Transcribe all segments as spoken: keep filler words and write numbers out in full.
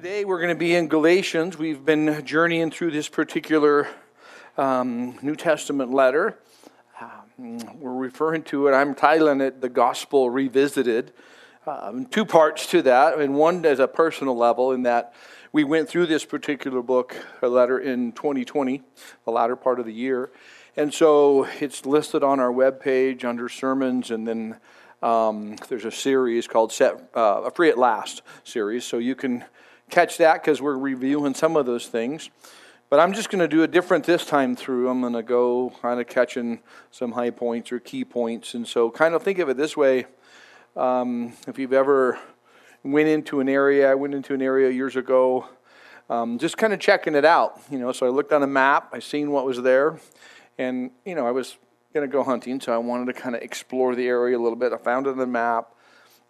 Today we're going to be in Galatians. We've been journeying through this particular um, New Testament letter. Um, we're referring to it, I'm titling it, The Gospel Revisited. Um, two parts to that, and one as a personal level in that we went through this particular book or letter in twenty twenty, the latter part of the year. And so it's listed on our webpage under sermons, and then um, there's a series called Set uh, a Free at Last series, so you can catch that because we're reviewing some of those things. But I'm just going to do it different this time through. I'm going to go kind of catching some high points or key points. And so kind of think of it this way. Um, if you've ever went into an area, I went into an area years ago, um, just kind of checking it out. You know, so I looked on a map. I seen what was there. And, you know, I was going to go hunting, so I wanted to kind of explore the area a little bit. I found it on the map.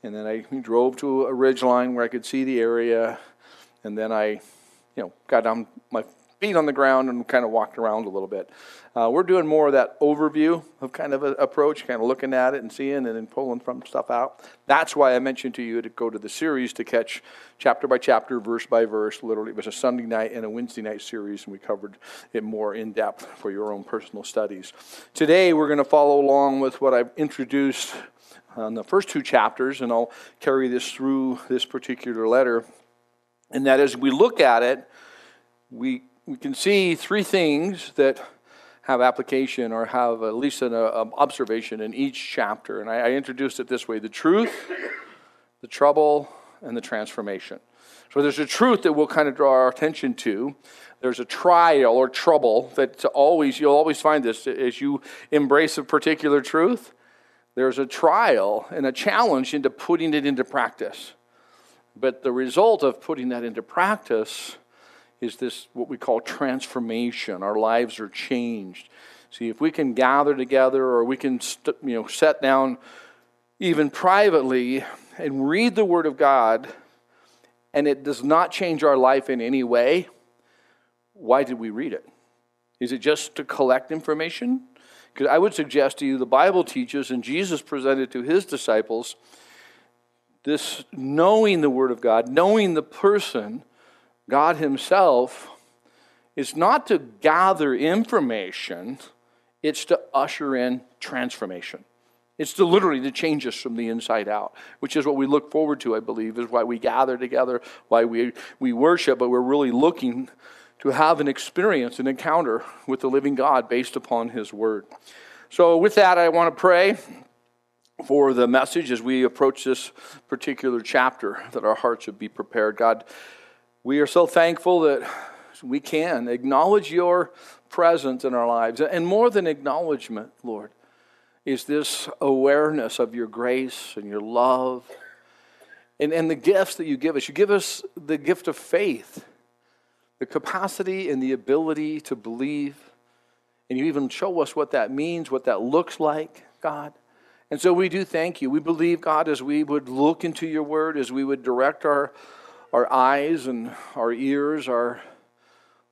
And then I drove to a ridgeline where I could see the area. And then I, you know, got on my feet on the ground and kind of walked around a little bit. Uh, we're doing more of that overview of kind of an approach, kind of looking at it and seeing and then pulling from stuff out. That's why I mentioned to you to go to the series to catch chapter by chapter, verse by verse. Literally, it was a Sunday night and a Wednesday night series, and we covered it more in depth for your own personal studies. Today, we're going to follow along with what I've introduced on the first two chapters, and I'll carry this through this particular letter. And that as we look at it, we we can see three things that have application or have at least an uh, observation in each chapter. And I, I introduced it this way: the truth, the trouble, and the transformation. So there's a truth that we'll kind of draw our attention to. There's a trial or trouble that always you'll always find this as you embrace a particular truth. There's a trial and a challenge into putting it into practice. But the result of putting that into practice is this, what we call transformation. Our lives are changed. See, if we can gather together or we can st- you know, sit down even privately and read the Word of God, and it does not change our life in any way, why did we read it? Is it just to collect information? Because I would suggest to you the Bible teaches, and Jesus presented to his disciples, this knowing the Word of God, knowing the person, God himself, is not to gather information, it's to usher in transformation. It's to literally to change us from the inside out, which is what we look forward to, I believe, is why we gather together, why we, we worship, but we're really looking to have an experience, an encounter with the living God based upon his Word. So with that, I want to pray for the message as we approach this particular chapter, that our hearts would be prepared. God, we are so thankful that we can acknowledge your presence in our lives. And more than acknowledgement, Lord, is this awareness of your grace and your love and, and the gifts that you give us. You give us the gift of faith, the capacity and the ability to believe. And you even show us what that means, what that looks like, God. And so we do thank you. We believe, God, as we would look into your Word, as we would direct our, our eyes and our ears, our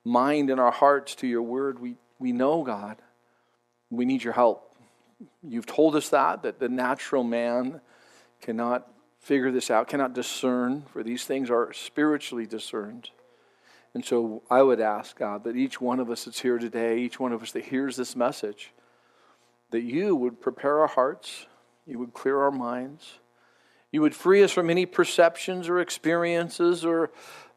mind and our hearts to your Word, we, we know, God, we need your help. You've told us that, that the natural man cannot figure this out, cannot discern, for these things are spiritually discerned. And so I would ask, God, that each one of us that's here today, each one of us that hears this message, that you would prepare our hearts, you would clear our minds, you would free us from any perceptions or experiences or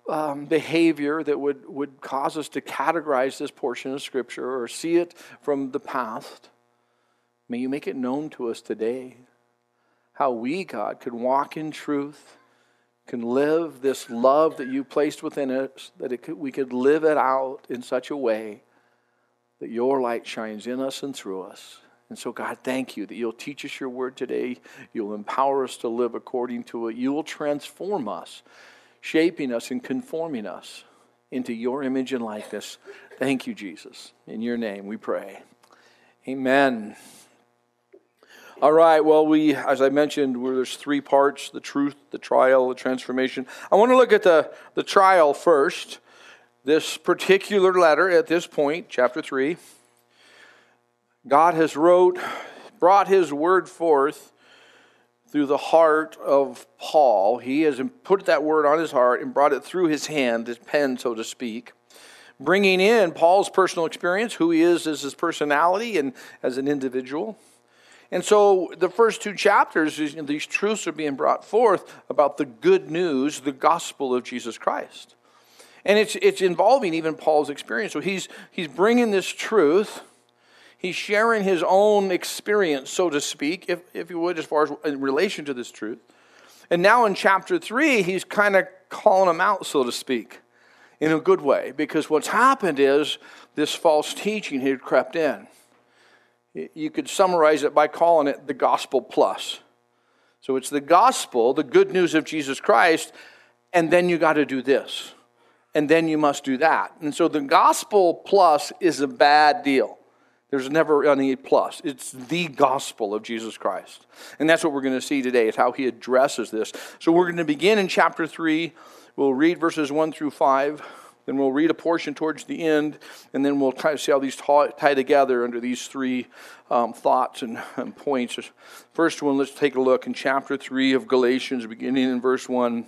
um, behavior that would, would cause us to categorize this portion of Scripture or see it from the past. May you make it known to us today how we, God, can walk in truth, can live this love that you placed within us, that it could, we could live it out in such a way that your light shines in us and through us. And so, God, thank you that you'll teach us your Word today. You'll empower us to live according to it. You will transform us, shaping us and conforming us into your image and likeness. Thank you, Jesus. In your name we pray. Amen. All right, well, we, as I mentioned, where there's three parts, the truth, the trial, the transformation. I want to look at the, the trial first. This particular letter at this point, chapter three, God has wrote, brought his Word forth through the heart of Paul. He has put that word on his heart and brought it through his hand, his pen, so to speak, bringing in Paul's personal experience, who he is as his personality and as an individual. And so the first two chapters, these truths are being brought forth about the good news, the gospel of Jesus Christ. And it's it's involving even Paul's experience. So he's he's bringing this truth. He's sharing his own experience, so to speak, if, if you would, as far as in relation to this truth. And now in chapter three, he's kind of calling them out, so to speak, in a good way. Because what's happened is this false teaching had crept in. You could summarize it by calling it the gospel plus. So it's the gospel, the good news of Jesus Christ, and then you got to do this. And then you must do that. And so the gospel plus is a bad deal. There's never any plus. It's the gospel of Jesus Christ. And that's what we're going to see today, is how he addresses this. So we're going to begin in chapter three. We'll read verses one through five. Then we'll read a portion towards the end. And then we'll kind of see how these tie together under these three um, thoughts and, and points. First one, let's take a look in chapter three of Galatians, beginning in verse one.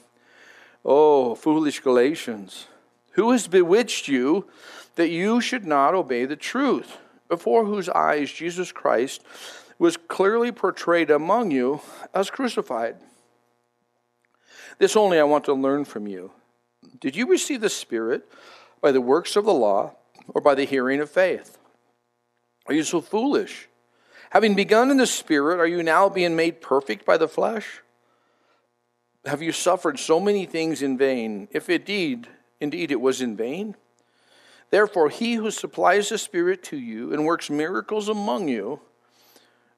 Oh, foolish Galatians, who has bewitched you that you should not obey the truth? Before whose eyes Jesus Christ was clearly portrayed among you as crucified. This only I want to learn from you. Did you receive the Spirit by the works of the law or by the hearing of faith? Are you so foolish? Having begun in the Spirit, are you now being made perfect by the flesh? Have you suffered so many things in vain, if indeed, indeed it was in vain? Therefore, he who supplies the Spirit to you and works miracles among you,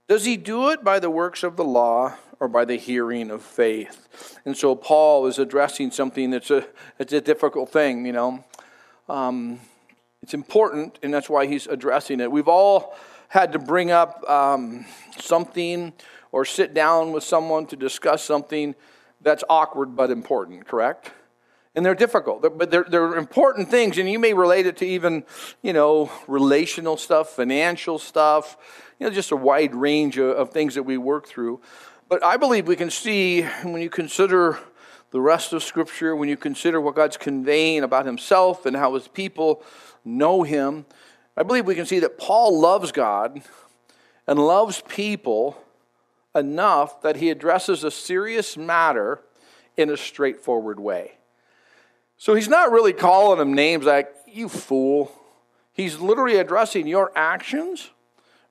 does he do it by the works of the law or by the hearing of faith? And so Paul is addressing something that's a it's a difficult thing, you know. Um, it's important, and that's why he's addressing it. We've all had to bring up um, something or sit down with someone to discuss something that's awkward but important, correct? And they're difficult, but they're, they're important things, and you may relate it to even, you know, relational stuff, financial stuff, you know, just a wide range of, of things that we work through. But I believe we can see, when you consider the rest of Scripture, when you consider what God's conveying about himself and how his people know him, I believe we can see that Paul loves God and loves people enough that he addresses a serious matter in a straightforward way. So he's not really calling them names like, you fool. He's literally addressing your actions.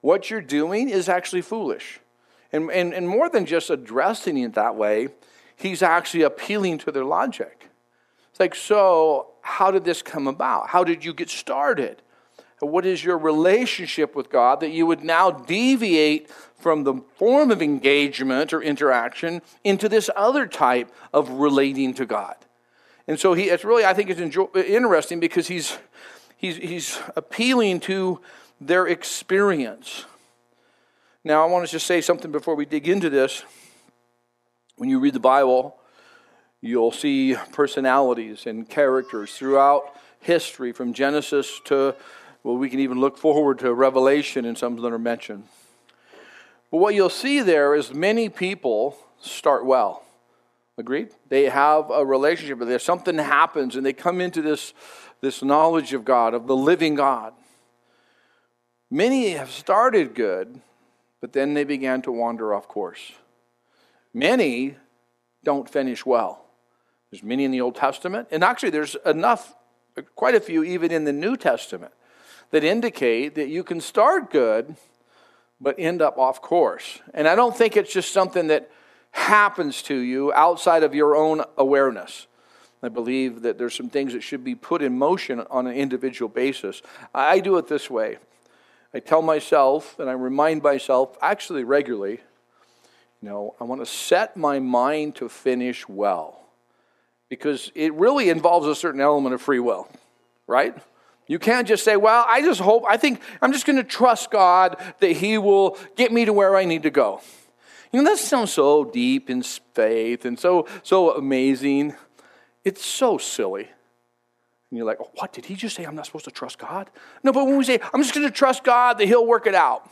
What you're doing is actually foolish. And, and, and more than just addressing it that way, he's actually appealing to their logic. It's like, so how did this come about? How did you get started? What is your relationship with God that you would now deviate from the form of engagement or interaction into this other type of relating to God? And so he, it's really, I think it's enjoy, interesting because he's, he's, he's appealing to their experience. Now, I want to just say something before we dig into this. When you read the Bible, you'll see personalities and characters throughout history, from Genesis to, well, we can even look forward to Revelation and some that are mentioned. But what you'll see there is many people start well. Agreed? They have a relationship with there. Something happens and they come into this, this knowledge of God, of the living God. Many have started good, but then they began to wander off course. Many don't finish well. There's many in the Old Testament. And actually there's enough, quite a few even in the New Testament, that indicate that you can start good, but end up off course. And I don't think it's just something that happens to you outside of your own awareness. I believe that there's some things that should be put in motion on an individual basis. I do it this way. I tell myself and I remind myself, actually regularly, you know, I want to set my mind to finish well. Because it really involves a certain element of free will, right? You can't just say, well, I just hope, I think, I'm just going to trust God that he will get me to where I need to go. You know, that sounds so deep in faith and so so amazing. It's so silly. And you're like, oh, what, did he just say I'm not supposed to trust God? No, but when we say, I'm just going to trust God that he'll work it out.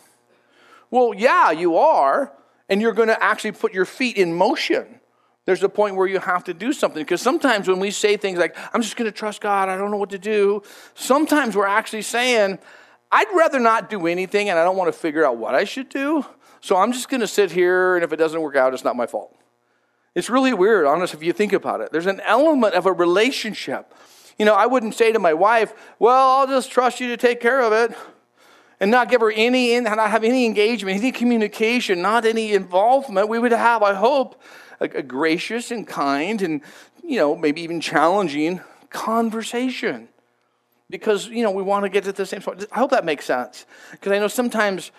Well, yeah, you are. and you're going to actually put your feet in motion. There's a point where you have to do something, because sometimes when we say things like, I'm just going to trust God, I don't know what to do, sometimes we're actually saying, I'd rather not do anything, and I don't want to figure out what I should do, so I'm just going to sit here, and if it doesn't work out, it's not my fault. It's really weird, honestly, if you think about it. There's an element of a relationship. You know, I wouldn't say to my wife, well, I'll just trust you to take care of it, and not give her any, not have any engagement, any communication, not any involvement. We would have, I hope, a, a gracious and kind and, you know, maybe even challenging conversation, because, you know, we want to get to the same point. I hope that makes sense, because I know sometimes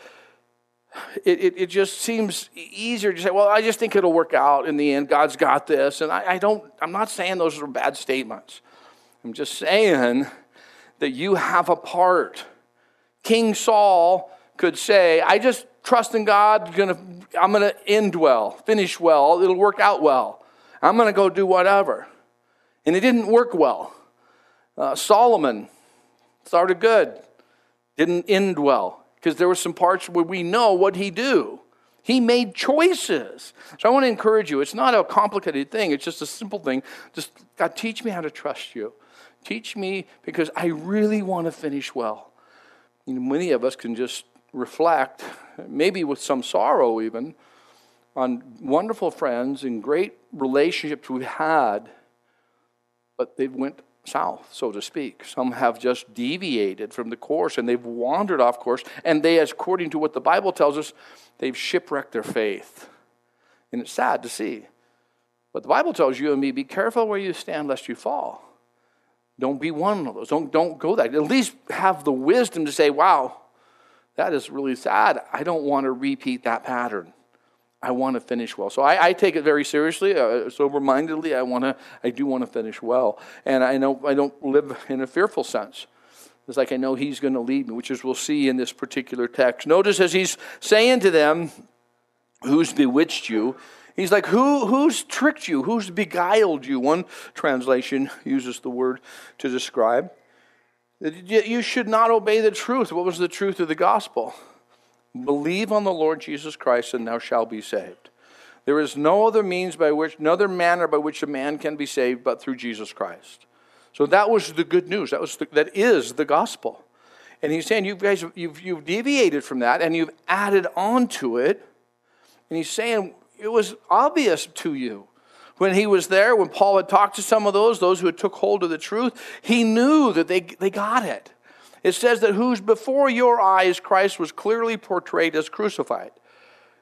it, it, it just seems easier to say, well, I just think it'll work out in the end. God's got this, and I, I don't, I'm not saying those are bad statements. I'm just saying that you have a part. King Saul could say, I just trust in God, gonna, I'm going to end well, finish well, it'll work out well. I'm going to go do whatever. And it didn't work well. Uh, Solomon started good, didn't end well, because there were some parts where we know what he do. He made choices. So I want to encourage you, it's not a complicated thing, it's just a simple thing. Just, God, teach me how to trust you. Teach me, because I really want to finish well. You know, many of us can just reflect, maybe with some sorrow even, on wonderful friends and great relationships we've had, but they went south, so to speak. Some have just deviated from the course, and they've wandered off course, and they, according to what the Bible tells us, they've shipwrecked their faith. And it's sad to see. But the Bible tells you and me, be careful where you stand lest you fall. Don't be one of those. Don't, don't go that. At least have the wisdom to say, wow, that is really sad. I don't want to repeat that pattern. I want to finish well. So I, I take it very seriously, uh, sober-mindedly. I want to. I do want to finish well. And I know I don't live in a fearful sense. It's like I know he's going to lead me, which is we'll see in this particular text. Notice as he's saying to them, who's bewitched you? He's like, who who's tricked you? Who's beguiled you? One translation uses the word to describe. You should not obey the truth. What was the truth of the gospel? Believe on the Lord Jesus Christ and thou shalt be saved. There is no other means by which, no other manner by which a man can be saved but through Jesus Christ. So that was the good news. That was the, that is the gospel. And he's saying, you guys, you've, you've deviated from that and you've added on to it. And he's saying, it was obvious to you. When he was there, when Paul had talked to some of those, those who had took hold of the truth, he knew that they, they got it. It says that who's before your eyes, Christ was clearly portrayed as crucified.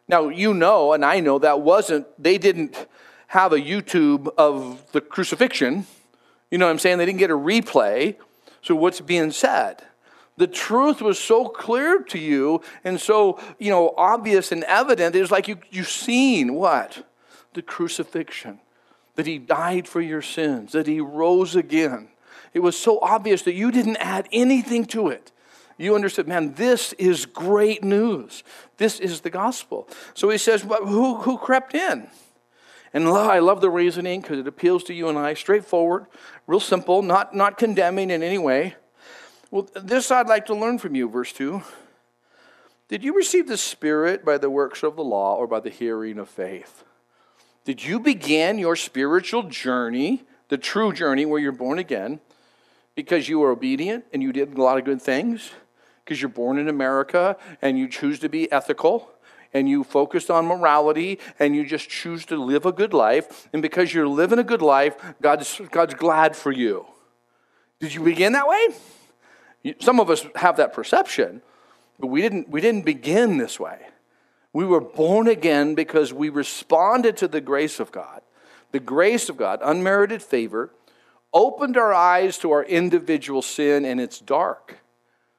Now, you know, and I know that wasn't, they didn't have a YouTube of the crucifixion. You know what I'm saying? They didn't get a replay. So what's being said? The truth was so clear to you and so, you know, obvious and evident. It was like you, you've seen what? The crucifixion. That he died for your sins. That he rose again. It was so obvious that you didn't add anything to it. You understood, man, this is great news. This is the gospel. So he says, well, who, who crept in? And I love the reasoning because it appeals to you and I. Straightforward, real simple, not, not condemning in any way. Well, this I'd like to learn from you, verse two. Did you receive the Spirit by the works of the law or by the hearing of faith? Did you begin your spiritual journey, the true journey where you're born again, because you were obedient and you did a lot of good things? Because you're born in America and you choose to be ethical and you focused on morality and you just choose to live a good life. And because you're living a good life, God's, God's glad for you. Did you begin that way? Some of us have that perception, but we didn't, we didn't begin this way. We were born again because we responded to the grace of God. The grace of God, unmerited favor, opened our eyes to our individual sin, and it's dark.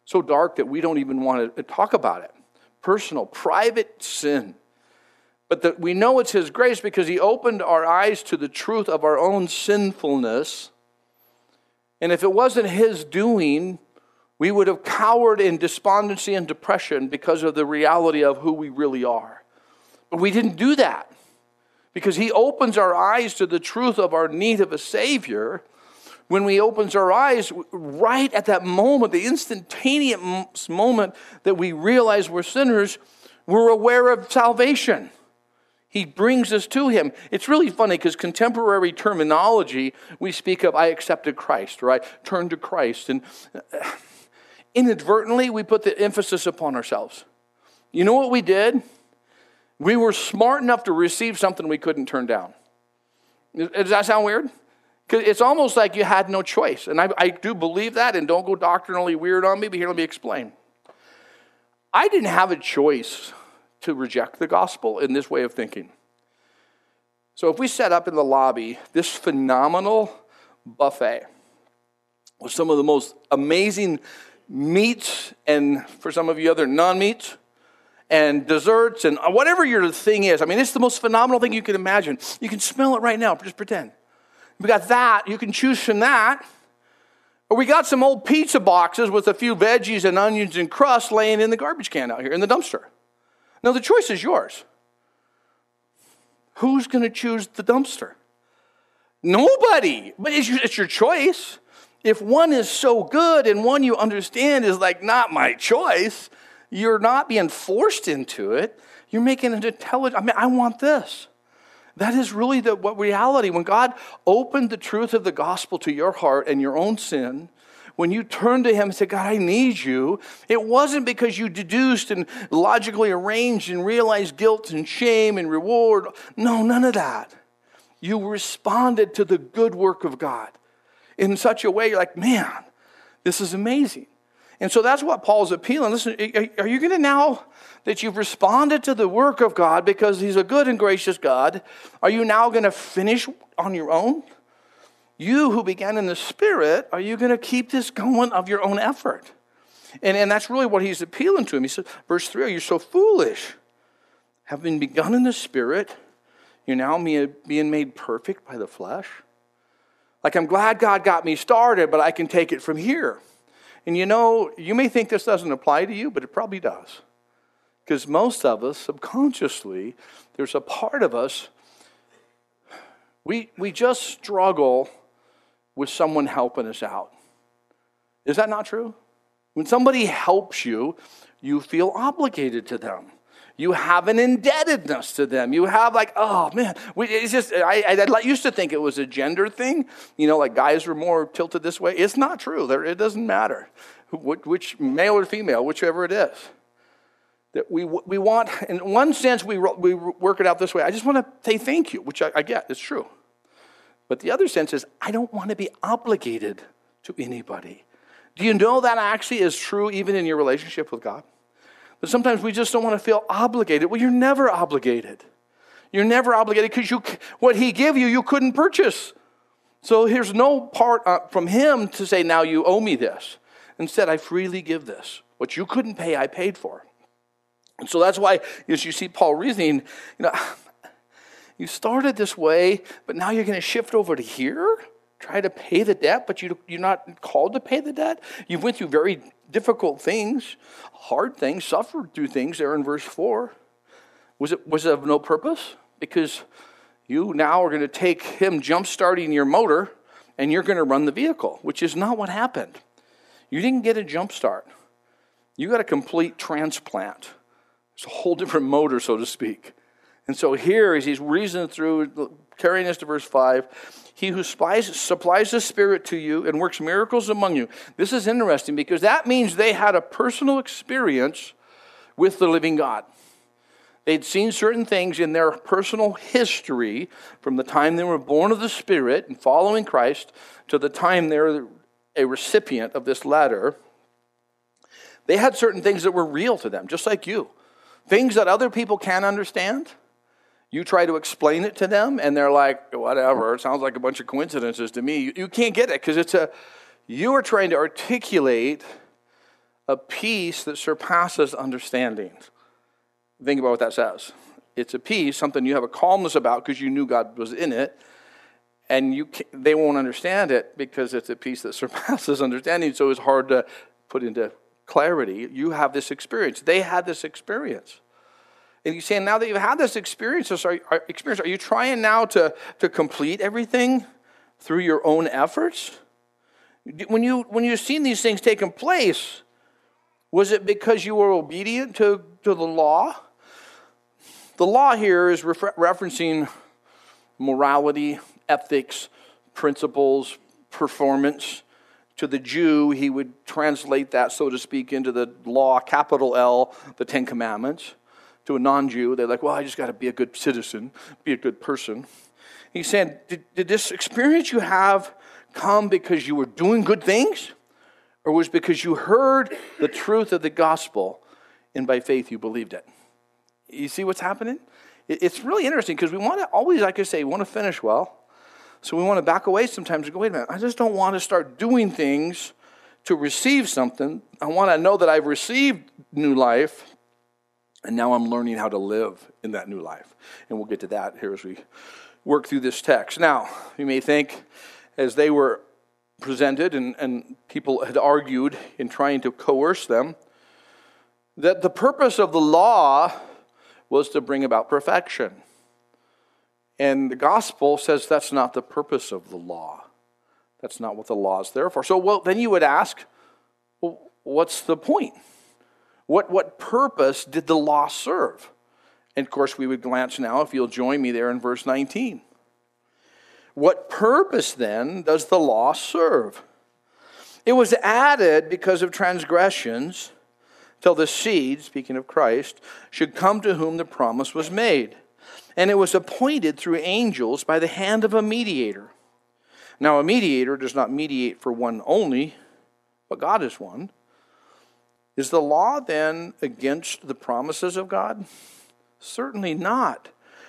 So dark that we don't even want to talk about it. Personal, private sin. But the, we know it's his grace because he opened our eyes to the truth of our own sinfulness. And if it wasn't his doing, we would have cowered in despondency and depression because of the reality of who we really are. But we didn't do that because he opens our eyes to the truth of our need of a Savior. When he opens our eyes right at that moment, the instantaneous moment that we realize we're sinners, we're aware of salvation. He brings us to him. It's really funny because contemporary terminology, we speak of, I accepted Christ, or I turned to Christ. And inadvertently, we put the emphasis upon ourselves. You know what we did? We were smart enough to receive something we couldn't turn down. Does that sound weird? Because it's almost like you had no choice. And I, I do believe that, and don't go doctrinally weird on me, but here, let me explain. I didn't have a choice to reject the gospel in this way of thinking. So if we set up in the lobby this phenomenal buffet with some of the most amazing meats, and for some of you other non-meats, and desserts, and whatever your thing is. I mean, it's the most phenomenal thing you can imagine. You can smell it right now. Just pretend. We got that. You can choose from that. Or we got some old pizza boxes with a few veggies and onions and crust laying in the garbage can out here in the dumpster. Now, the choice is yours. Who's going to choose the dumpster? Nobody. But it's your, it's your choice. If one is so good and one you understand is like not my choice, you're not being forced into it. You're making an intelligent, I mean, I want this. That is really the what reality. When God opened the truth of the gospel to your heart and your own sin, when you turned to him and said, God, I need you, it wasn't because you deduced and logically arranged and realized guilt and shame and reward. No, none of that. You responded to the good work of God in such a way you're like, man, this is amazing. And so that's what Paul's appealing. Listen, are you going to now that you've responded to the work of God because he's a good and gracious God, are you now going to finish on your own? You who began in the Spirit, are you going to keep this going of your own effort? And, and that's really what he's appealing to him. He says, verse three, oh, you're so foolish. Having begun in the Spirit, you're now being made perfect by the flesh. Like, I'm glad God got me started, but I can take it from here. And you know, you may think this doesn't apply to you, but it probably does. Because most of us, subconsciously, there's a part of us, we, we just struggle with someone helping us out. Is that not true? When somebody helps you, you feel obligated to them. You have an indebtedness to them. You have like, oh, man. We, it's just, I, I used to think it was a gender thing. You know, like guys were more tilted this way. It's not true. There, it doesn't matter, which male or female, whichever it is. That we we want, in one sense, we we work it out this way. I just want to say thank you, which I, I get. It's true. But the other sense is, I don't want to be obligated to anybody. Do you know that actually is true even in your relationship with God? But sometimes we just don't want to feel obligated. Well, you're never obligated. You're never obligated because you what he gave you, you couldn't purchase. So here's no part uh, from him to say, now you owe me this. Instead, I freely give this. What you couldn't pay, I paid for. And so that's why, as you see Paul reasoning, you know, you started this way, but now you're going to shift over to here, try to pay the debt, but you, you're not called to pay the debt. You went through very difficult things, hard things, suffered through things there in verse four. Was it, was it of no purpose? Because you now are going to take him jump-starting your motor, and you're going to run the vehicle, which is not what happened. You didn't get a jump start. You got a complete transplant. It's a whole different motor, so to speak. And so here, as he's reasoning through, carrying us to verse five, he who supplies, supplies the Spirit to you and works miracles among you. This is interesting because that means they had a personal experience with the living God. They'd seen certain things in their personal history from the time they were born of the Spirit and following Christ to the time they're a recipient of this letter. They had certain things that were real to them, just like you. Things that other people can't understand. You try to explain it to them, and they're like, whatever, it sounds like a bunch of coincidences to me. You, you can't get it, because it's a, you are trying to articulate a peace that surpasses understanding. Think about what that says. It's a peace, something you have a calmness about, because you knew God was in it, and you can't, they won't understand it, because it's a peace that surpasses understanding, so it's hard to put into clarity. You have this experience. They had this experience. And you're saying, now that you've had this experience, are you trying now to, to complete everything through your own efforts? When, you, when you've seen these things taking place, was it because you were obedient to, to the law? The law here is refer- referencing morality, ethics, principles, performance. To the Jew, he would translate that, so to speak, into the law, capital L, the Ten Commandments. To a non-Jew, they're like, well, I just got to be a good citizen, be a good person. He said, did, did this experience you have come because you were doing good things? Or was it because you heard the truth of the gospel and by faith you believed it? You see what's happening? It's really interesting because we want to always, like I say, we want to finish well. So we want to back away sometimes and go, wait a minute, I just don't want to start doing things to receive something. I want to know that I've received new life, and now I'm learning how to live in that new life. And we'll get to that here as we work through this text. Now, you may think, as they were presented and, and people had argued in trying to coerce them, that the purpose of the law was to bring about perfection. And the gospel says that's not the purpose of the law. That's not what the law is there for. So, well, then you would ask, well, what's the point? What, what purpose did the law serve? And, of course, we would glance now, if you'll join me there in verse nineteen. What purpose, then, does the law serve? It was added because of transgressions till the seed, speaking of Christ, should come to whom the promise was made. And it was appointed through angels by the hand of a mediator. Now, a mediator does not mediate for one only, but God is one. Is the law then against the promises of God? Certainly not.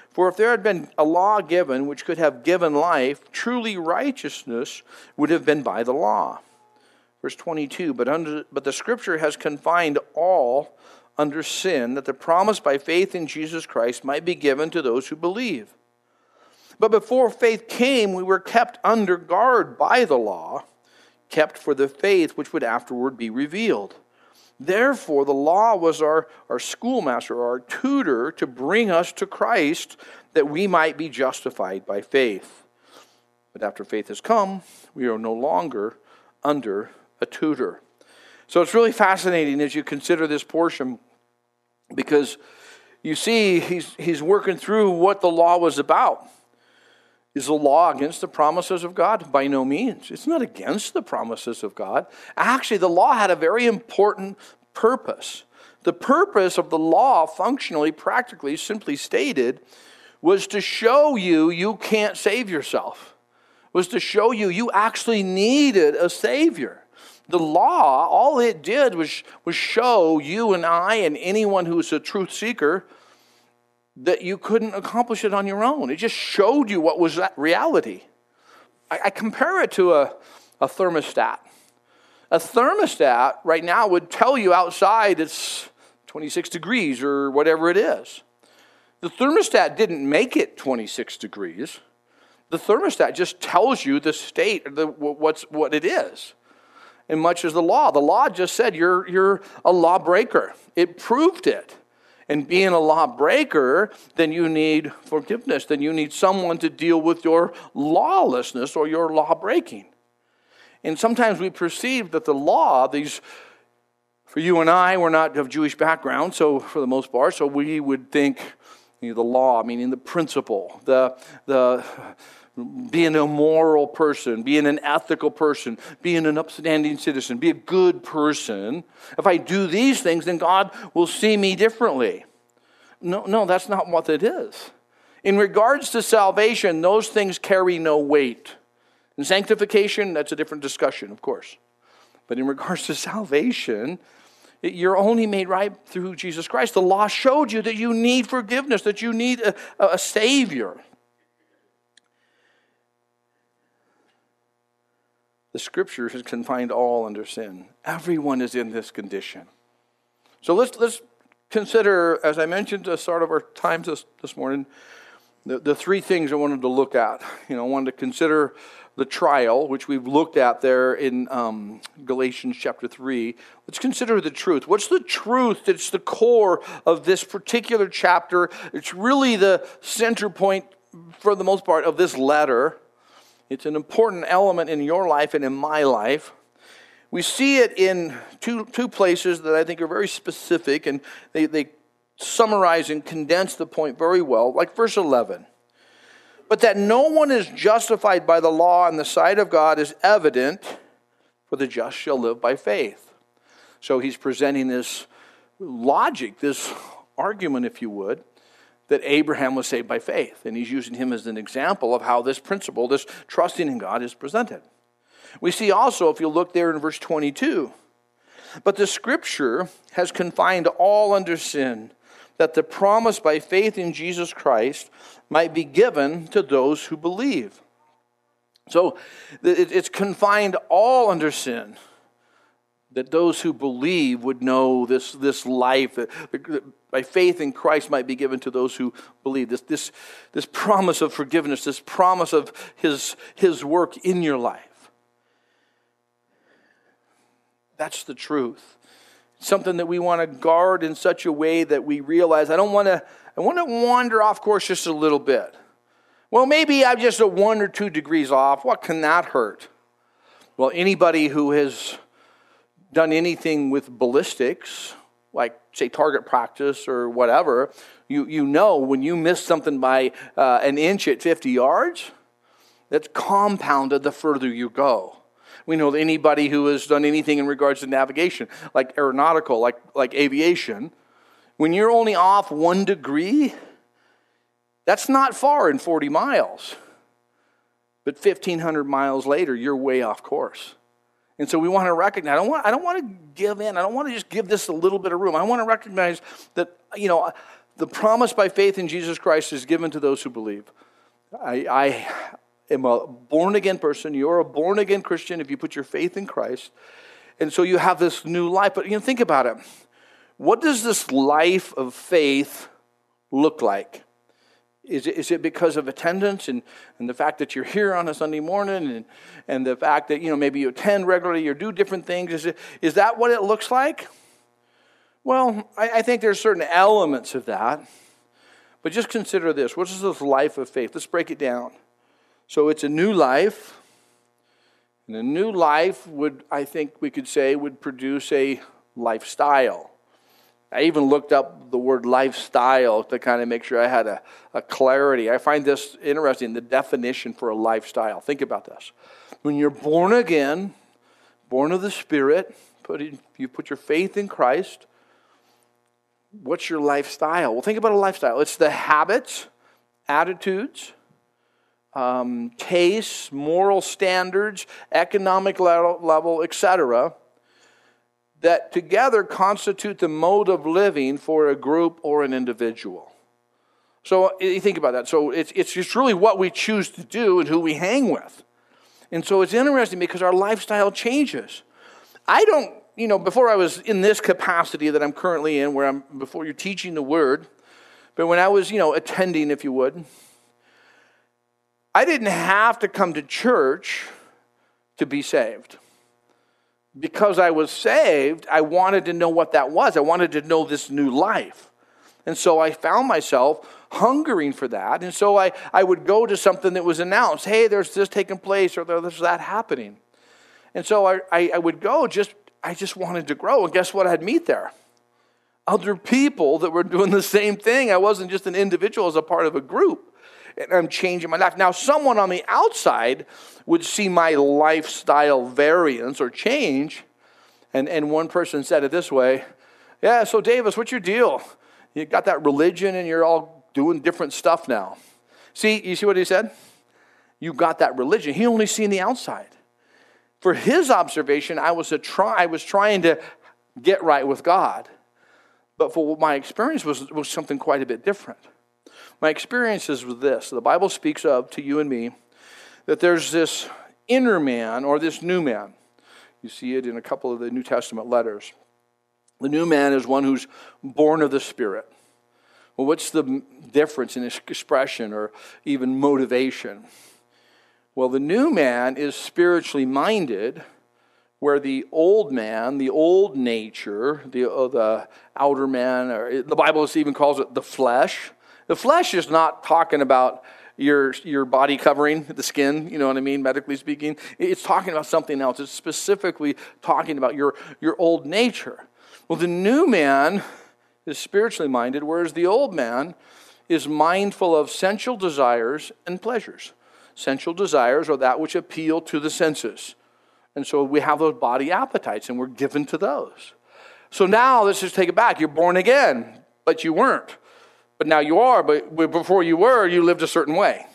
For if there had been a law given which could have given life, truly righteousness would have been by the law. Verse twenty-two, but, under, but the scripture has confined all under sin, that the promise by faith in Jesus Christ might be given to those who believe. But before faith came, we were kept under guard by the law, kept for the faith which would afterward be revealed. Therefore, the law was our, our schoolmaster, our tutor, to bring us to Christ, that we might be justified by faith. But after faith has come, we are no longer under a tutor. So it's really fascinating as you consider this portion, because you see he's he's working through what the law was about. Is the law against the promises of God? By no means. It's not against the promises of God. Actually, the law had a very important purpose. The purpose of the law, functionally, practically, simply stated, was to show you you can't save yourself, was to show you you actually needed a Savior. The law, all it did was, was show you and I and anyone who's a truth seeker that you couldn't accomplish it on your own. It just showed you what was that reality. I, I compare it to a, a thermostat. A thermostat right now would tell you outside it's twenty-six degrees or whatever it is. The thermostat didn't make it twenty-six degrees. The thermostat just tells you the state, the, what's what it is. And much as the law. The law just said you're you're a lawbreaker. It proved it. And being a lawbreaker, then you need forgiveness. Then you need someone to deal with your lawlessness or your lawbreaking. And sometimes we perceive that the law, these, for you and I, we're not of Jewish background, so for the most part, so we would think, you know, the law, meaning the principle, the the... being a moral person, being an ethical person, being an upstanding citizen, be a good person. If I do these things, then God will see me differently. No, no, that's not what it is. In regards to salvation, those things carry no weight. In sanctification, that's a different discussion, of course. But in regards to salvation, you're only made right through Jesus Christ. The law showed you that you need forgiveness, that you need a, a Savior. The scripture has confined all under sin. Everyone is in this condition. So let's let's consider, as I mentioned at the start of our time this, this morning, the, the three things I wanted to look at. You know, I wanted to consider the trial, which we've looked at there in um, Galatians chapter three. Let's consider the truth. What's the truth that's the core of this particular chapter? It's really the center point, for the most part, of this letter. It's an important element in your life and in my life. We see it in two two places that I think are very specific, and they, they summarize and condense the point very well, like verse eleven. But that no one is justified by the law on the side of God is evident, for the just shall live by faith. So he's presenting this logic, this argument, if you would, that Abraham was saved by faith. And he's using him as an example of how this principle, this trusting in God, is presented. We see also, if you look there in verse twenty-two, but the scripture has confined all under sin, that the promise by faith in Jesus Christ might be given to those who believe. So it's confined all under sin, that those who believe would know this, this life, that by faith in Christ might be given to those who believe. This, this, this promise of forgiveness, this promise of his, his work in your life. That's the truth. Something that we want to guard in such a way that we realize, I don't want to, I want to wander off course just a little bit. Well, maybe I'm just a one or two degrees off. What can that hurt? Well, anybody who has done anything with ballistics, like, say, target practice or whatever, you, you know when you miss something by uh, an inch at fifty yards, that's compounded the further you go. We know that anybody who has done anything in regards to navigation, like aeronautical, like, like aviation, when you're only off one degree, that's not far in forty miles. But fifteen hundred miles later, you're way off course. And so we want to recognize, I don't want, I don't want to give in. I don't want to just give this a little bit of room. I want to recognize that, you know, the promise by faith in Jesus Christ is given to those who believe. I... I I'm a born-again person. You're a born-again Christian if you put your faith in Christ. And so you have this new life. But you know, think about it. What does this life of faith look like? Is it, is it because of attendance and, and the fact that you're here on a Sunday morning and, and the fact that, you know, maybe you attend regularly or do different things? Is it, is that what it looks like? Well, I, I think there's certain elements of that. But just consider this. What is this life of faith? Let's break it down. So it's a new life, and a new life would, I think we could say, would produce a lifestyle. I even looked up the word lifestyle to kind of make sure I had a, a clarity. I find this interesting, the definition for a lifestyle. Think about this. When you're born again, born of the Spirit, put in, you put your faith in Christ, what's your lifestyle? Well, think about a lifestyle. It's the habits, attitudes, Um, tastes, moral standards, economic level, level, et cetera, that together constitute the mode of living for a group or an individual. So you think about that. So it's it's just really what we choose to do and who we hang with. And so it's interesting because our lifestyle changes. I don't, you know, before I was in this capacity that I'm currently in, where I'm before you're teaching the Word, but when I was, you know, attending, if you would, I didn't have to come to church to be saved. Because I was saved, I wanted to know what that was. I wanted to know this new life. And so I found myself hungering for that. And so I, I would go to something that was announced. Hey, there's this taking place or there's that happening. And so I, I, I would go, just I just wanted to grow. And guess what? I'd meet there. Other people that were doing the same thing. I wasn't just an individual, I was a part of a group. And I'm changing my life. Now, someone on the outside would see my lifestyle variance or change. And, and one person said it this way, yeah, so Davis, what's your deal? You got that religion and you're all doing different stuff now. See, you see what he said? You got that religion. He only seen the outside. For his observation, I was, a try, I was trying to get right with God. But for my experience was, was something quite a bit different. My experience is with this. The Bible speaks of, to you and me, that there's this inner man or this new man. You see it in a couple of the New Testament letters. The new man is one who's born of the Spirit. Well, what's the difference in expression or even motivation? Well, the new man is spiritually minded, where the old man, the old nature, the, uh, the outer man, or the Bible even calls it the flesh. The flesh is not talking about your your body covering, the skin, you know what I mean, medically speaking. It's talking about something else. It's specifically talking about your, your old nature. Well, the new man is spiritually minded, whereas the old man is mindful of sensual desires and pleasures. Sensual desires are that which appeal to the senses. And so we have those body appetites, and we're given to those. So now, let's just take it back. You're born again, but you weren't. But now you are, but before you were, you lived a certain way.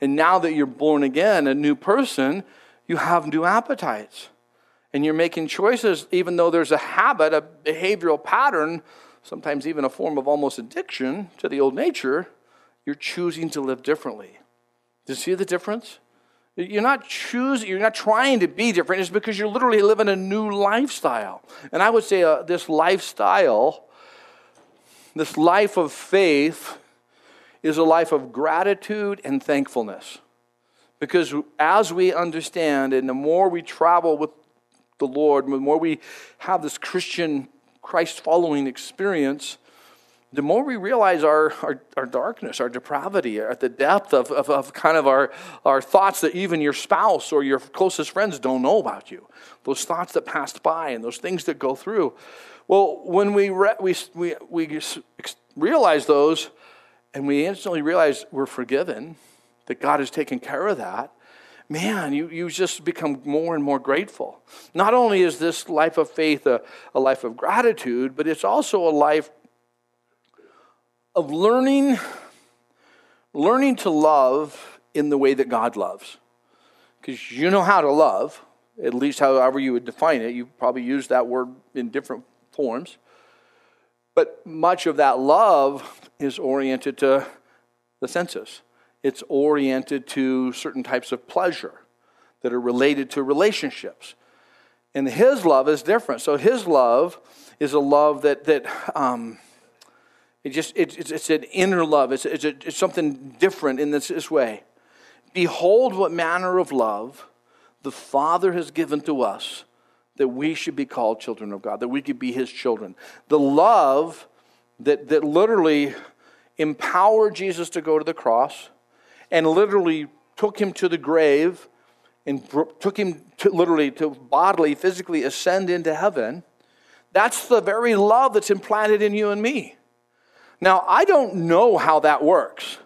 And now that you're born again, a new person, you have new appetites. And you're making choices, even though there's a habit, a behavioral pattern, sometimes even a form of almost addiction to the old nature, you're choosing to live differently. Do you see the difference? You're not choosing, you're not trying to be different. It's because you're literally living a new lifestyle. And I would say uh, this lifestyle, this life of faith, is a life of gratitude and thankfulness. Because as we understand, and the more we travel with the Lord, the more we have this Christian, Christ-following experience, the more we realize our, our, our darkness, our depravity, at the depth of, of, of kind of our, our thoughts that even your spouse or your closest friends don't know about you. Those thoughts that passed by and those things that go through. Well, when we re- we, we we realize those, and we instantly realize we're forgiven, that God has taken care of that, man, you, you just become more and more grateful. Not only is this life of faith a, a life of gratitude, but it's also a life of learning, learning to love in the way that God loves. Because you know how to love, at least however you would define it. You probably use that word in different forms. But much of that love is oriented to the senses. It's oriented to certain types of pleasure that are related to relationships. And his love is different. So his love is a love that, that um, it just it, it's, it's an inner love. It's, it's, a, it's something different in this, this way. Behold what manner of love the Father has given to us, that we should be called children of God, that we could be his children. The love that, that literally empowered Jesus to go to the cross, and literally took him to the grave, and took him to literally to bodily, physically ascend into heaven. That's the very love that's implanted in you and me. Now, I don't know how that works,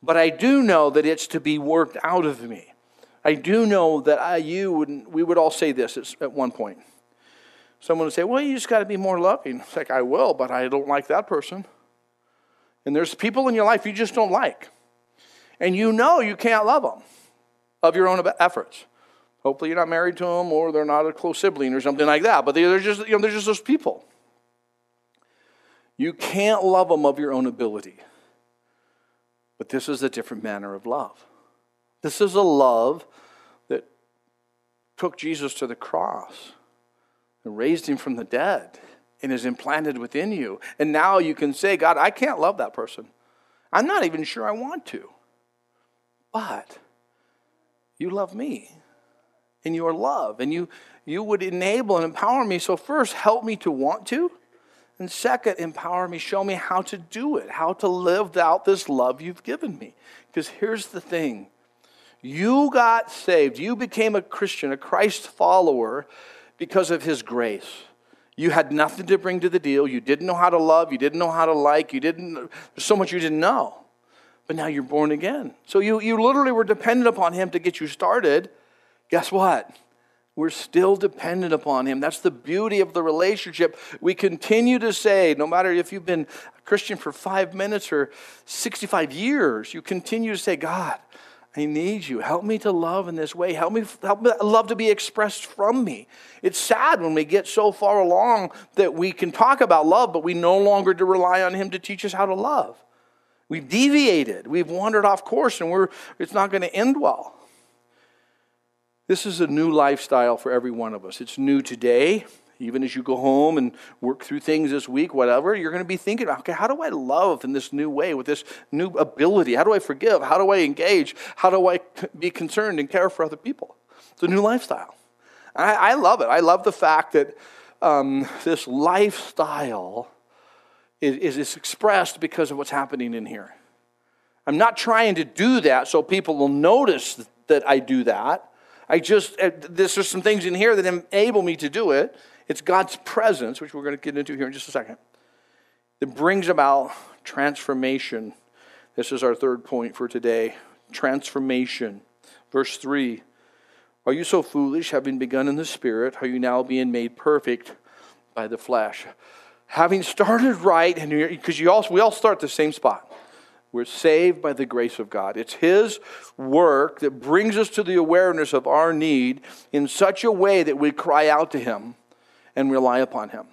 but I do know that it's to be worked out of me. I do know that I, you would, we would all say this at, at one point. Someone would say, well, you just got to be more loving. It's like, I will, but I don't like that person. And there's people in your life you just don't like. And you know you can't love them of your own efforts. Hopefully you're not married to them, or they're not a close sibling or something like that. But they're just, you know, they're just those people. You can't love them of your own ability. But this is a different manner of love. This is a love that took Jesus to the cross and raised him from the dead and is implanted within you. And now you can say, God, I can't love that person. I'm not even sure I want to. But you love me in your love. And you, you would enable and empower me. So first, help me to want to. And second, empower me, show me how to do it, how to live out this love you've given me. Because here's the thing. You got saved. You became a Christian, a Christ follower, because of his grace. You had nothing to bring to the deal. You didn't know how to love. You didn't know how to like. You didn't, there's so much you didn't know. But now you're born again. So you, you literally were dependent upon him to get you started. Guess what? We're still dependent upon him. That's the beauty of the relationship. We continue to say, no matter if you've been a Christian for five minutes or sixty-five years, you continue to say, God, I need you. Help me to love in this way. Help me, help me love to be expressed from me. It's sad when we get so far along that we can talk about love, but we no longer to rely on him to teach us how to love. We've deviated. We've wandered off course, and we're it's not going to end well. This is a new lifestyle for every one of us. It's new today. Even as you go home and work through things this week, whatever, you're going to be thinking, okay, how do I love in this new way with this new ability? How do I forgive? How do I engage? How do I be concerned and care for other people? It's a new lifestyle. I, I love it. I love the fact that um, this lifestyle is, is, is expressed because of what's happening in here. I'm not trying to do that so people will notice that I do that. I just, there's just some things in here that enable me to do it. It's God's presence, which we're going to get into here in just a second. that brings about transformation. This is our third point for today. Transformation. Verse three. Are you so foolish, having begun in the Spirit, are you now being made perfect by the flesh? Having started right, and because you all, we all start at the same spot. We're saved by the grace of God. It's His work that brings us to the awareness of our need in such a way that we cry out to Him and rely upon Him.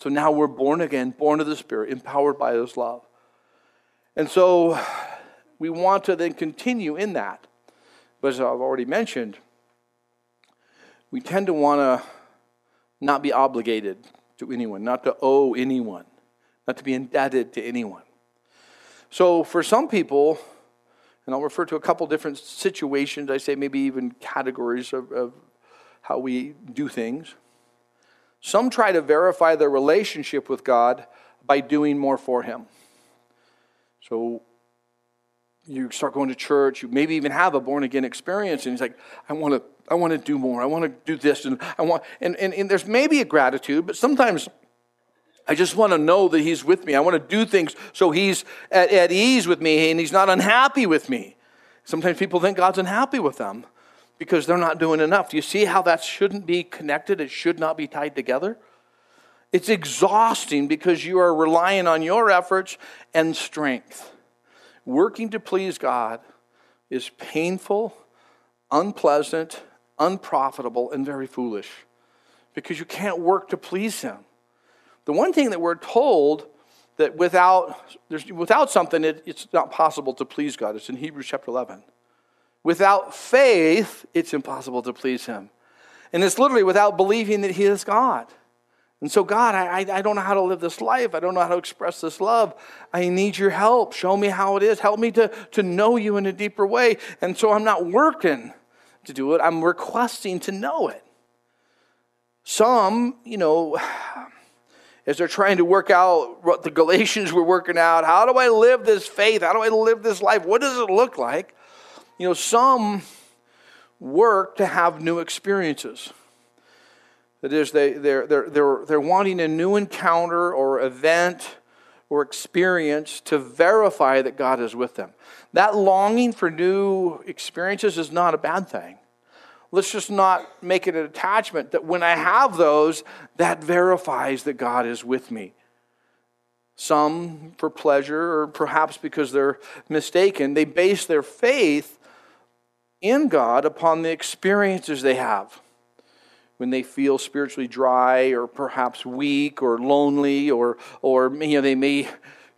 So now we're born again, born of the Spirit, empowered by His love. And so we want to then continue in that. But as I've already mentioned, we tend to want to not be obligated to anyone, not to owe anyone, not to be indebted to anyone. So for some people, and I'll refer to a couple different situations, I say maybe even categories of, of how we do things. Some try to verify their relationship with God by doing more for Him. So you start going to church, you maybe even have a born-again experience, and he's like, I want to I want to do more. I want to do this. And I want, and, and, and there's maybe a gratitude, but sometimes I just want to know that He's with me. I want to do things so He's at, at ease with me and He's not unhappy with me. Sometimes people think God's unhappy with them because they're not doing enough. Do you see how that shouldn't be connected? It should not be tied together. It's exhausting because you are relying on your efforts and strength. Working to please God is painful, unpleasant, unprofitable, and very foolish because you can't work to please Him. The one thing that we're told that without there's, without something, it, it's not possible to please God. It's in Hebrews chapter eleven. Without faith, it's impossible to please Him. And it's literally without believing that He is God. And so, God, I, I don't know how to live this life. I don't know how to express this love. I need your help. Show me how it is. Help me to, to know you in a deeper way. And so I'm not working to do it. I'm requesting to know it. Some, you know, as they're trying to work out what the Galatians were working out, how do I live this faith? How do I live this life? What does it look like? You know, some work to have new experiences. That is, they, they're, they're, they're, they're wanting a new encounter or event or experience to verify that God is with them. That longing for new experiences is not a bad thing. Let's just not make it an attachment that when I have those, that verifies that God is with me. Some, for pleasure, or perhaps because they're mistaken, they base their faith in God upon the experiences they have. When they feel spiritually dry or perhaps weak or lonely or, or you know, they may, you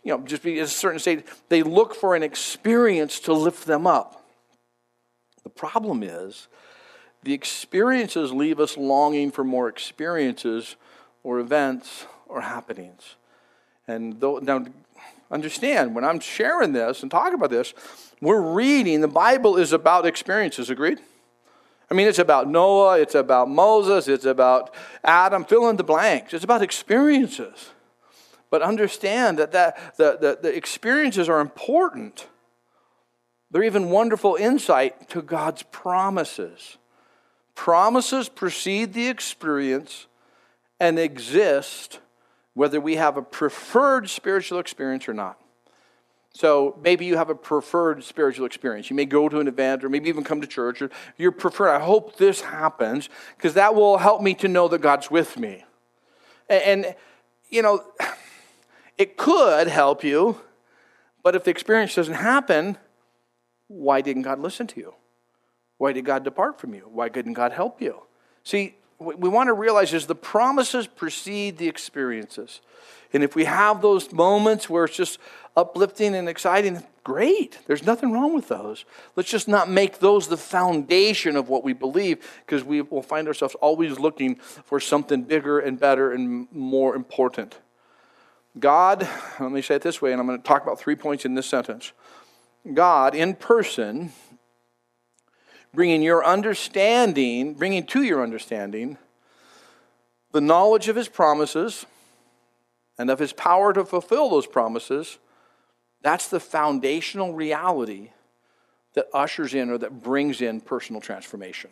know, just be in a certain state, they look for an experience to lift them up. The problem is the experiences leave us longing for more experiences or events or happenings. And though, now understand, when I'm sharing this and talking about this, we're reading, the Bible is about experiences, agreed? I mean, it's about Noah, it's about Moses, it's about Adam, fill in the blanks. It's about experiences. But understand that, that the, the, the experiences are important. They're even wonderful insight to God's promises. Promises precede the experience and exist whether we have a preferred spiritual experience or not. So maybe you have a preferred spiritual experience. You may go to an event or maybe even come to church. Or you're preferred, I hope this happens because that will help me to know that God's with me. And, and, you know, it could help you, but if the experience doesn't happen, why didn't God listen to you? Why did God depart from you? Why couldn't God help you? See, what we want to realize is the promises precede the experiences. And if we have those moments where it's just uplifting and exciting, great. There's nothing wrong with those. Let's just not make those the foundation of what we believe, because we will find ourselves always looking for something bigger and better and more important. God, let me say it this way, and I'm going to talk about three points in this sentence. God in person, bringing your understanding, bringing to your understanding the knowledge of His promises and of His power to fulfill those promises. That's the foundational reality that ushers in or that brings in personal transformation.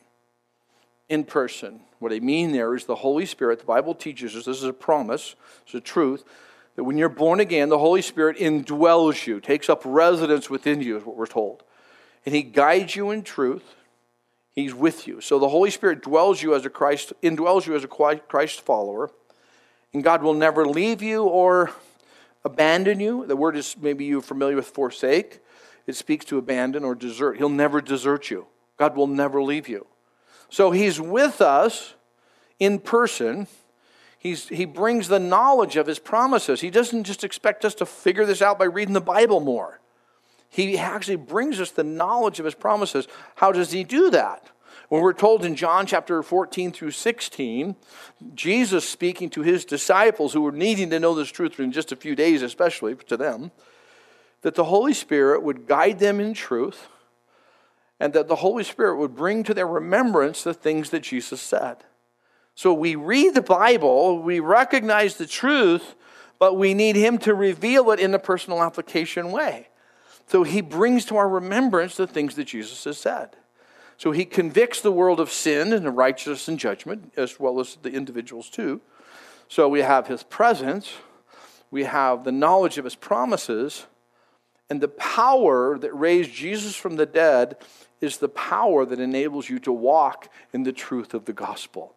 In person. What I mean there is the Holy Spirit, the Bible teaches us, this is a promise, it's a truth, that when you're born again, the Holy Spirit indwells you, takes up residence within you, is what we're told. And he guides you in truth. He's with you. So the Holy Spirit dwells you as a Christ, indwells you as a Christ follower. And God will never leave you or abandon you. The word is, maybe you're familiar with forsake. It speaks to abandon or desert. He'll never desert you. God will never leave you. So he's with us in person. He's, he brings the knowledge of his promises. He doesn't just expect us to figure this out by reading the Bible more. He actually brings us the knowledge of his promises. How does he do that? When we're told in John chapter fourteen through sixteen, Jesus speaking to his disciples who were needing to know this truth in just a few days, especially to them, that the Holy Spirit would guide them in truth and that the Holy Spirit would bring to their remembrance the things that Jesus said. So we read the Bible, we recognize the truth, but we need him to reveal it in a personal application way. So he brings to our remembrance the things that Jesus has said. So he convicts the world of sin and righteousness and judgment, as well as the individuals too. So we have his presence, we have the knowledge of his promises, and the power that raised Jesus from the dead is the power that enables you to walk in the truth of the gospel.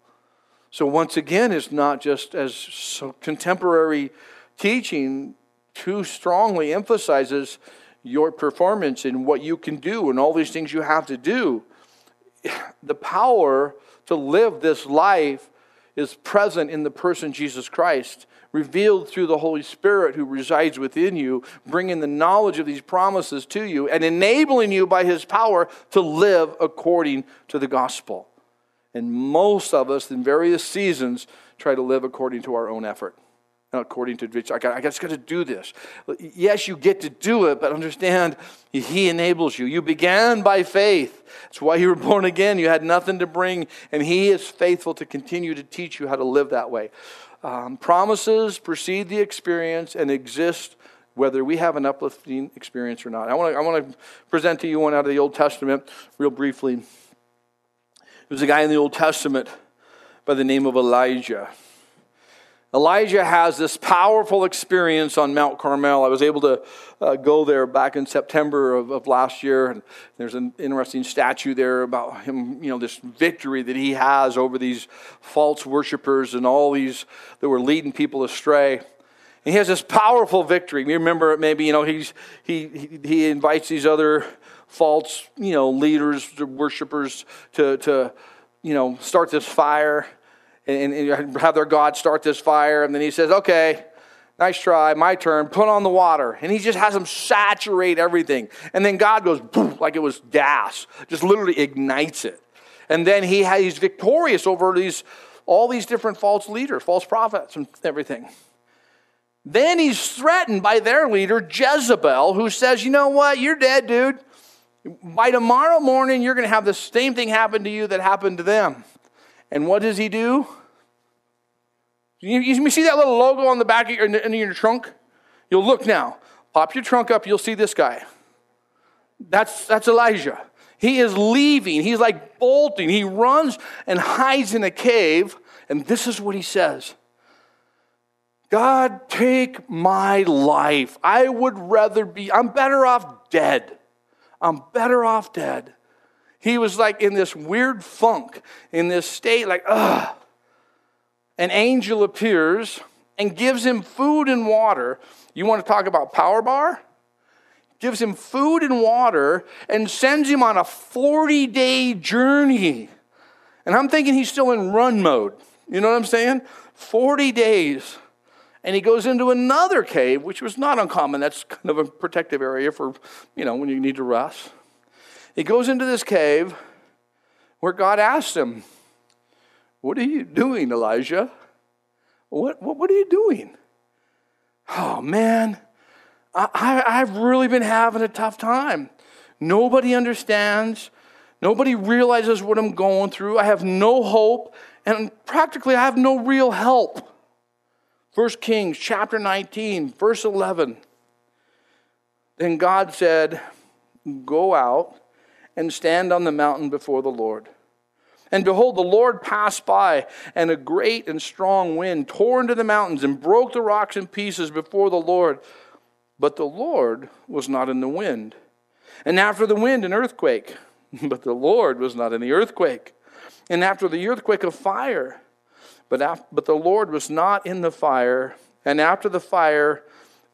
So once again, it's not just as so contemporary teaching too strongly emphasizes your performance and what you can do and all these things you have to do. The power to live this life is present in the person Jesus Christ, revealed through the Holy Spirit who resides within you, bringing the knowledge of these promises to you and enabling you by his power to live according to the gospel. And most of us in various seasons try to live according to our own effort. Not according to which I got, I just got to do this. Yes, you get to do it, but understand he enables you. You began by faith. That's why you were born again. You had nothing to bring, and he is faithful to continue to teach you how to live that way. Um, promises precede the experience and exist whether we have an uplifting experience or not. I want to I want to present to you one out of the Old Testament real briefly. There was a guy in the Old Testament by the name of Elijah. Elijah has this powerful experience on Mount Carmel. I was able to uh, go there back in September of, of last year, and there's an interesting statue there about him, you know, this victory that he has over these false worshipers and all these that were leading people astray. And he has this powerful victory. You remember, maybe, you know, he's, he he invites these other false, you know, leaders, worshipers to, to you know, start this fire. And, and have their God start this fire. And then he says, okay, nice try, my turn, put on the water. And he just has them saturate everything. And then God goes, boom, like it was gas, just literally ignites it. And then he has, he's victorious over these all these different false leaders, false prophets and everything. Then he's threatened by their leader, Jezebel, who says, you know what, you're dead, dude. By tomorrow morning, you're going to have the same thing happen to you that happened to them. And what does he do? You, you see that little logo on the back of your, in your trunk? You'll look now. Pop your trunk up. You'll see this guy. That's, that's Elijah. He is leaving. He's like bolting. He runs and hides in a cave. And this is what he says. God, take my life. I would rather be, I'm better off dead. I'm better off dead. He was like in this weird funk, in this state, like, ugh. An angel appears and gives him food and water. You want to talk about power bar? Gives him food and water and sends him on a forty-day journey. And I'm thinking he's still in run mode. You know what I'm saying? forty days. And he goes into another cave, which was not uncommon. That's kind of a protective area for, you know, when you need to rest. He goes into this cave where God asks him, what are you doing, Elijah? What what, what are you doing? Oh, man, I, I, I've really been having a tough time. Nobody understands. Nobody realizes what I'm going through. I have no hope, and practically I have no real help. First Kings chapter nineteen, verse eleven. Then God said, go out and stand on the mountain before the Lord. And behold, the Lord passed by, and a great and strong wind tore into the mountains and broke the rocks in pieces before the Lord. But the Lord was not in the wind. And after the wind, an earthquake. But the Lord was not in the earthquake. And after the earthquake, a fire. But, after, but the Lord was not in the fire. And after the fire,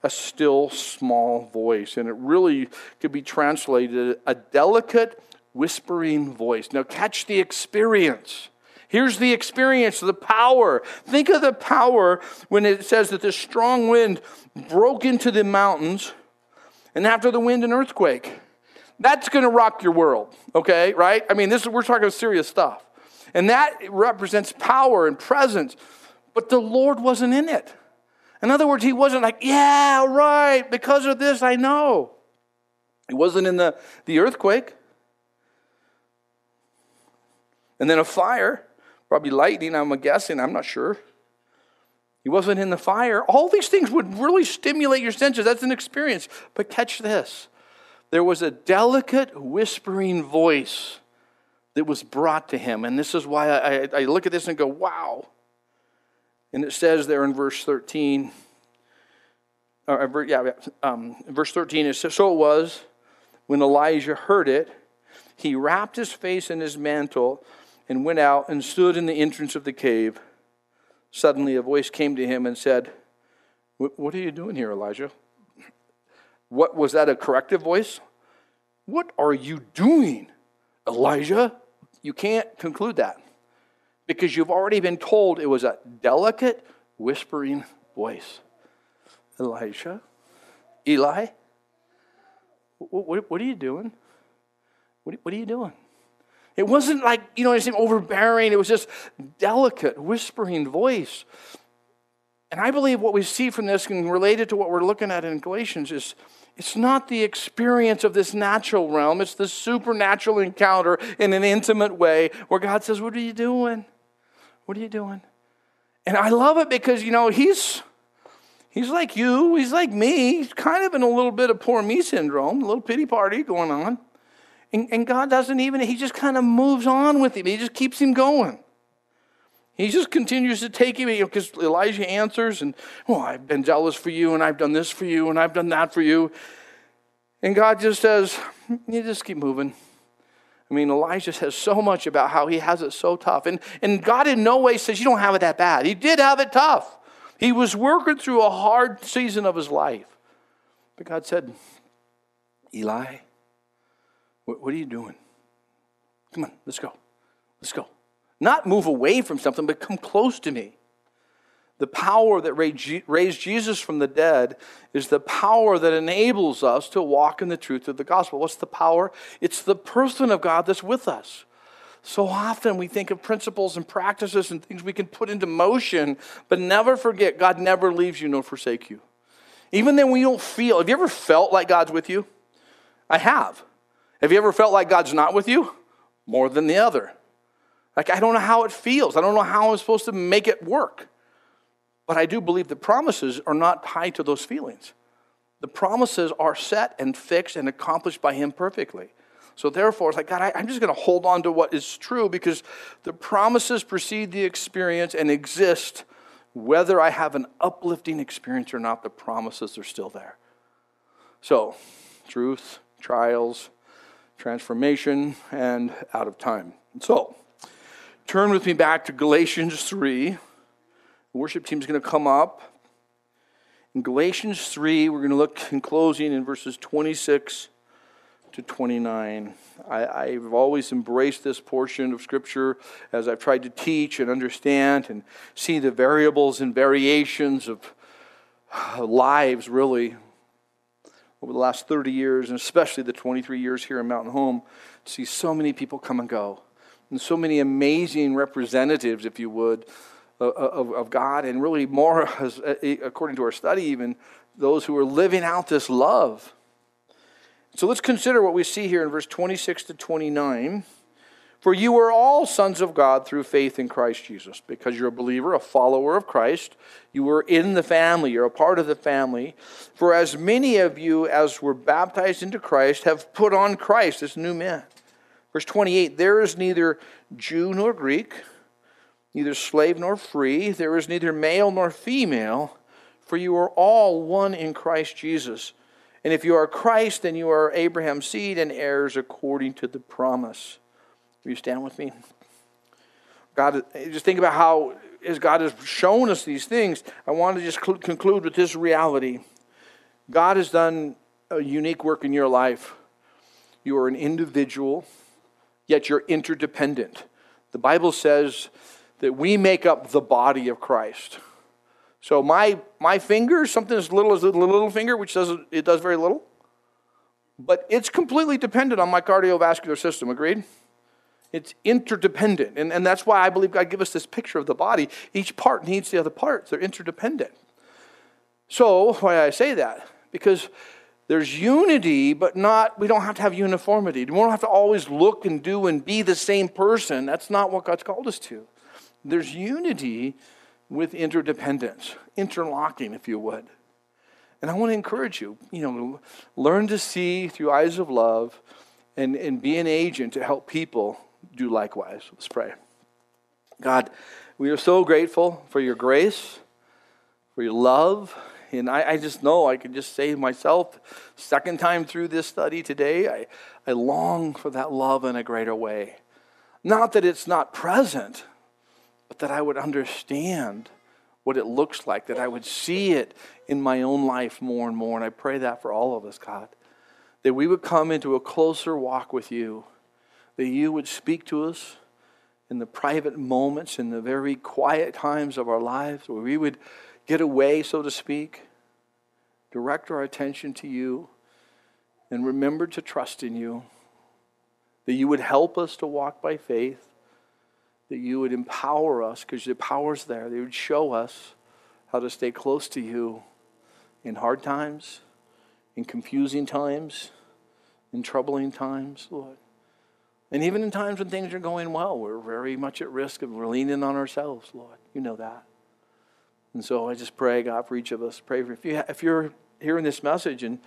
a still small voice. And it really could be translated a delicate whispering voice. Now catch the experience. Here's the experience, the power. Think of the power when it says that this strong wind broke into the mountains, and after the wind, an earthquake. That's going to rock your world, okay, right? I mean, this is, we're talking serious stuff. And that represents power and presence. But the Lord wasn't in it. In other words, he wasn't like, yeah, right, because of this, I know. He wasn't in the, the earthquake. And then a fire, probably lightning, I'm guessing, I'm not sure. He wasn't in the fire. All these things would really stimulate your senses. That's an experience. But catch this. There was a delicate whispering voice that was brought to him. And this is why I, I look at this and go, wow. And it says there in verse thirteen, or, yeah, um, verse thirteen, it says, so it was when Elijah heard it, he wrapped his face in his mantle and went out and stood in the entrance of the cave. Suddenly a voice came to him and said, what are you doing here, Elijah? What was that, a corrective voice? What are you doing, Elijah? You can't conclude that because you've already been told it was a delicate whispering voice. Elijah, Eli, what are you doing? What are you doing? It wasn't like, you know, anything overbearing. It was just delicate, whispering voice. And I believe what we see from this and related to what we're looking at in Galatians is it's not the experience of this natural realm. It's the supernatural encounter in an intimate way where God says, what are you doing? What are you doing? And I love it because, you know, he's he's like you. He's like me. He's kind of in a little bit of poor me syndrome, a little pity party going on. And, and God doesn't even, he just kind of moves on with him. He just keeps him going. He just continues to take him, because you know, Elijah answers, and, well, oh, I've been zealous for you, and I've done this for you, and I've done that for you. And God just says, you just keep moving. I mean, Elijah says so much about how he has it so tough. And, and God in no way says, you don't have it that bad. He did have it tough. He was working through a hard season of his life. But God said, Eli, what are you doing? Come on, let's go. Let's go. Not move away from something, but come close to me. The power that raised Jesus from the dead is the power that enables us to walk in the truth of the gospel. What's the power? It's the person of God that's with us. So often we think of principles and practices and things we can put into motion, but never forget, God never leaves you nor forsake you. Even then we don't feel. Have you ever felt like God's with you? I have. Have you ever felt like God's not with you? More than the other. Like, I don't know how it feels. I don't know how I'm supposed to make it work. But I do believe the promises are not tied to those feelings. The promises are set and fixed and accomplished by him perfectly. So therefore, it's like, God, I, I'm just going to hold on to what is true because the promises precede the experience and exist. Whether I have an uplifting experience or not, the promises are still there. So, truth, trials, transformation, and out of time. So, turn with me back to Galatians three. The worship team is going to come up. In Galatians three, we're going to look in closing in verses twenty-six to twenty-nine. I, I've always embraced this portion of Scripture as I've tried to teach and understand and see the variables and variations of lives, really, over the last thirty years, and especially the twenty-three years here in Mountain Home, to see so many people come and go, and so many amazing representatives, if you would, of, of God, and really more, as, according to our study even, those who are living out this love. So let's consider what we see here in verse twenty-six to twenty-nine. For you are all sons of God through faith in Christ Jesus. Because you're a believer, a follower of Christ, you were in the family, you're a part of the family. For as many of you as were baptized into Christ have put on Christ as new men. Verse twenty-eight, there is neither Jew nor Greek, neither slave nor free, there is neither male nor female, for you are all one in Christ Jesus. And if you are Christ, then you are Abraham's seed and heirs according to the promise. Will you stand with me? God, just think about how as God has shown us these things. I want to just conclude with this reality. God has done a unique work in your life. You are an individual, yet you're interdependent. The Bible says that we make up the body of Christ. So my my finger, something as little as a little finger, which does it does very little, but it's completely dependent on my cardiovascular system. Agreed? It's interdependent, and, and that's why I believe God gave us this picture of the body. Each part needs the other parts. They're interdependent. So why I say that? Because there's unity, but not. We don't have to have uniformity. We don't have to always look and do and be the same person. That's not what God's called us to. There's unity with interdependence, interlocking, if you would. And I want to encourage you, you know, learn to see through eyes of love and, and be an agent to help people do likewise. Let's pray. God, we are so grateful for your grace, for your love. And I, I just know I can just say myself, second time through this study today, I, I long for that love in a greater way. Not that it's not present, but that I would understand what it looks like, that I would see it in my own life more and more. And I pray that for all of us, God, that we would come into a closer walk with you, that you would speak to us in the private moments, in the very quiet times of our lives, where we would get away, so to speak, direct our attention to you, and remember to trust in you, that you would help us to walk by faith, that you would empower us, because the power's there. They would show us how to stay close to you in hard times, in confusing times, in troubling times, Lord. And even in times when things are going well, we're very much at risk of leaning on ourselves, Lord. You know that. And so I just pray, God, for each of us. Pray for if, you, if you're hearing this message and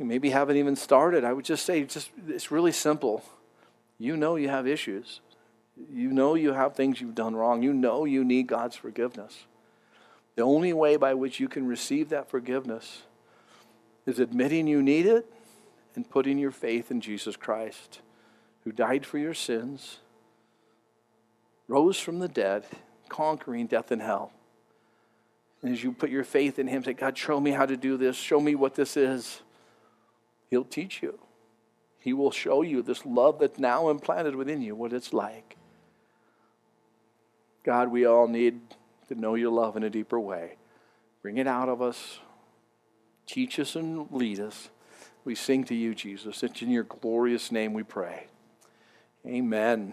you maybe haven't even started, I would just say just it's really simple. You know you have issues. You know you have things you've done wrong. You know you need God's forgiveness. The only way by which you can receive that forgiveness is admitting you need it and putting your faith in Jesus Christ, who died for your sins, rose from the dead, conquering death and hell. And as you put your faith in him, say, God, show me how to do this. Show me what this is. He'll teach you. He will show you this love that's now implanted within you, what it's like. God, we all need to know your love in a deeper way. Bring it out of us. Teach us and lead us. We sing to you, Jesus. It's in your glorious name we pray. Amen.